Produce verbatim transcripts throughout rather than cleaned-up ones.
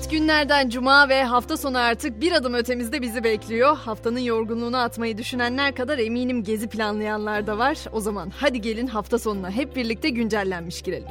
Evet, günlerden cuma ve hafta sonu artık bir adım ötemizde bizi bekliyor. Haftanın yorgunluğunu atmayı düşünenler kadar eminim gezi planlayanlar da var. O zaman hadi gelin hafta sonuna hep birlikte güncellenmiş girelim.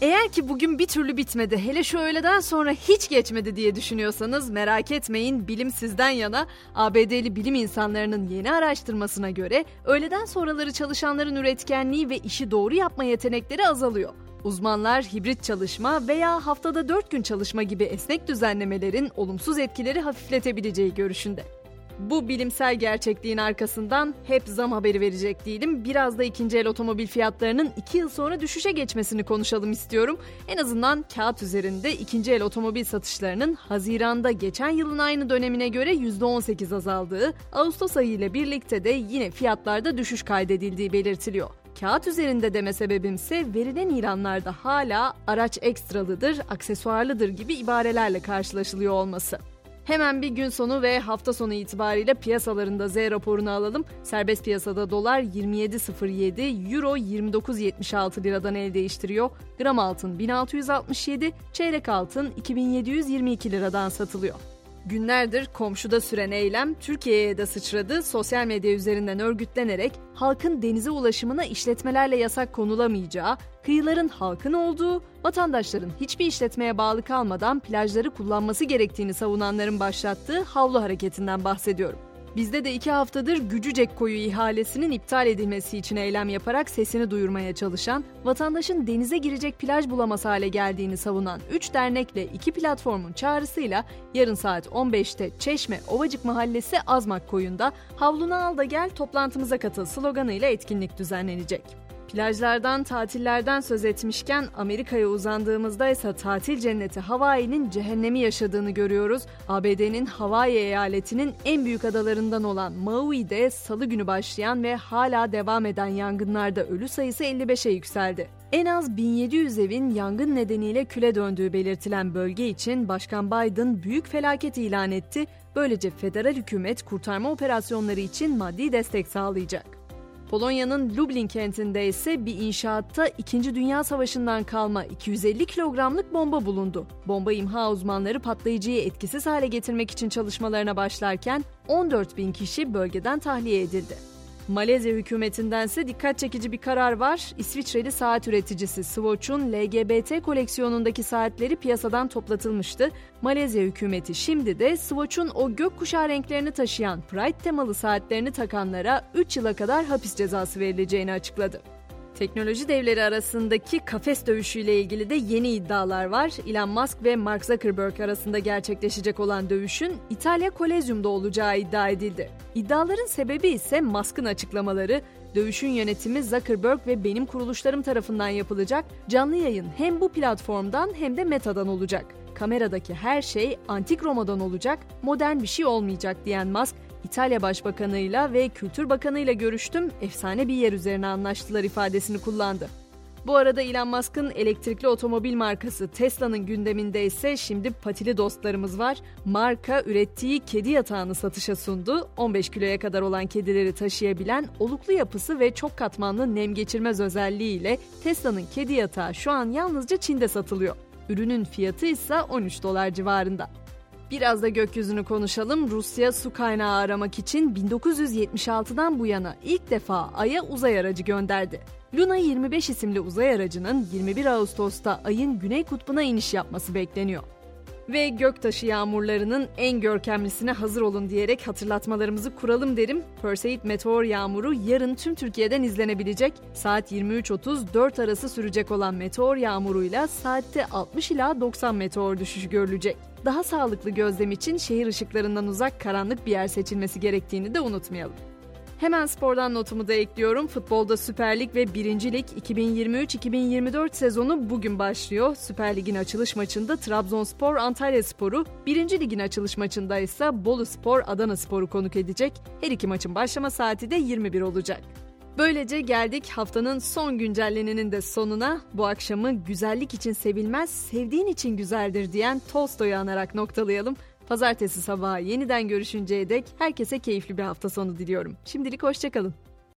Eğer ki bugün bir türlü bitmedi, hele şu öğleden sonra hiç geçmedi diye düşünüyorsanız merak etmeyin, bilim sizden yana. A B D'li bilim insanlarının yeni araştırmasına göre öğleden sonraları çalışanların üretkenliği ve işi doğru yapma yetenekleri azalıyor. Uzmanlar hibrit çalışma veya haftada dört gün çalışma gibi esnek düzenlemelerin olumsuz etkileri hafifletebileceği görüşünde. Bu bilimsel gerçekliğin arkasından hep zam haberi verecek değilim. Biraz da ikinci el otomobil fiyatlarının iki yıl sonra düşüşe geçmesini konuşalım istiyorum. En azından kağıt üzerinde ikinci el otomobil satışlarının Haziran'da geçen yılın aynı dönemine göre yüzde on sekiz azaldığı, Ağustos ayı ile birlikte de yine fiyatlarda düşüş kaydedildiği belirtiliyor. Kağıt üzerinde deme sebebimse verilen ilanlarda hala araç ekstralıdır, aksesuarlıdır gibi ibarelerle karşılaşılıyor olması. Hemen bir gün sonu ve hafta sonu itibariyle piyasalarında Z raporunu alalım. Serbest piyasada dolar yirmi yedi nokta sıfır yedi, euro yirmi dokuz nokta yetmiş altı liradan el değiştiriyor. Gram altın bin altı yüz altmış yedi, çeyrek altın iki bin yedi yüz yirmi iki liradan satılıyor. Günlerdir komşuda süren eylem Türkiye'ye de sıçradı. Sosyal medya üzerinden örgütlenerek halkın denize ulaşımına işletmelerle yasak konulamayacağı, kıyıların halkın olduğu, vatandaşların hiçbir işletmeye bağlı kalmadan plajları kullanması gerektiğini savunanların başlattığı havlu hareketinden bahsediyorum. Bizde de iki haftadır Gücücek Koyu ihalesinin iptal edilmesi için eylem yaparak sesini duyurmaya çalışan, vatandaşın denize girecek plaj bulaması hale geldiğini savunan üç dernekle iki platformun çağrısıyla yarın saat on beşte Çeşme Ovacık Mahallesi Azmak Koyu'nda "Havlunu al da gel, toplantımıza katıl" sloganıyla etkinlik düzenlenecek. Plajlardan, tatillerden söz etmişken Amerika'ya uzandığımızda ise tatil cenneti Hawaii'nin cehennemi yaşadığını görüyoruz. A B D'nin Hawaii eyaletinin en büyük adalarından olan Maui'de salı günü başlayan ve hala devam eden yangınlarda ölü sayısı elli beşe yükseldi. En az bin yedi yüz evin yangın nedeniyle küle döndüğü belirtilen bölge için Başkan Biden büyük felaket ilan etti. Böylece federal hükümet kurtarma operasyonları için maddi destek sağlayacak. Polonya'nın Lublin kentinde ise bir inşaatta İkinci Dünya Savaşı'ndan kalma iki yüz elli kilogramlık bomba bulundu. Bomba imha uzmanları patlayıcıyı etkisiz hale getirmek için çalışmalarına başlarken on dört bin kişi bölgeden tahliye edildi. Malezya hükümetindense dikkat çekici bir karar var. İsviçreli saat üreticisi Swatch'un L G B T koleksiyonundaki saatleri piyasadan toplatılmıştı. Malezya hükümeti şimdi de Swatch'un o gökkuşağı renklerini taşıyan Pride temalı saatlerini takanlara üç yıla kadar hapis cezası verileceğini açıkladı. Teknoloji devleri arasındaki kafes dövüşüyle ilgili de yeni iddialar var. Elon Musk ve Mark Zuckerberg arasında gerçekleşecek olan dövüşün İtalya Kolezyum'da olacağı iddia edildi. İddiaların sebebi ise Musk'ın açıklamaları. Dövüşün yönetimi Zuckerberg ve benim kuruluşlarım tarafından yapılacak. Canlı yayın hem bu platformdan hem de Meta'dan olacak. Kameradaki her şey antik Roma'dan olacak, modern bir şey olmayacak diyen Musk, İtalya Başbakanı'yla ve Kültür Bakanı'yla görüştüm, efsane bir yer üzerine anlaştılar ifadesini kullandı. Bu arada Elon Musk'ın elektrikli otomobil markası Tesla'nın gündeminde ise şimdi patili dostlarımız var. Marka ürettiği kedi yatağını satışa sundu. on beş kiloya kadar olan kedileri taşıyabilen oluklu yapısı ve çok katmanlı nem geçirmez özelliğiyle Tesla'nın kedi yatağı şu an yalnızca Çin'de satılıyor. Ürünün fiyatı ise on üç dolar civarında. Biraz da gökyüzünü konuşalım. Rusya su kaynağı aramak için bin dokuz yüz yetmiş altıdan bu yana ilk defa Ay'a uzay aracı gönderdi. Luna yirmi beş isimli uzay aracının yirmi bir Ağustos'ta Ay'ın güney kutbuna iniş yapması bekleniyor. Ve göktaşı yağmurlarının en görkemlisine hazır olun diyerek hatırlatmalarımızı kuralım derim. Perseid meteor yağmuru yarın tüm Türkiye'den izlenebilecek. Saat yirmi üç otuz dört arası sürecek olan meteor yağmuruyla saatte altmış ila doksan meteor düşüşü görülecek. Daha sağlıklı gözlem için şehir ışıklarından uzak karanlık bir yer seçilmesi gerektiğini de unutmayalım. Hemen spordan notumu da ekliyorum. Futbolda Süper Lig ve birinci Lig iki bin yirmi üç iki bin yirmi dört sezonu bugün başlıyor. Süper Lig'in açılış maçında Trabzonspor Antalyaspor'u, birinci Lig'in açılış maçında ise Boluspor Adanaspor'u konuk edecek. Her iki maçın başlama saati de yirmi bir olacak. Böylece geldik haftanın son güncelleninin de sonuna. Bu akşamı güzellik için sevilmez, sevdiğin için güzeldir diyen Tolstoy'u anarak noktalayalım. Pazartesi sabahı yeniden görüşünceye dek herkese keyifli bir hafta sonu diliyorum. Şimdilik hoşça kalın.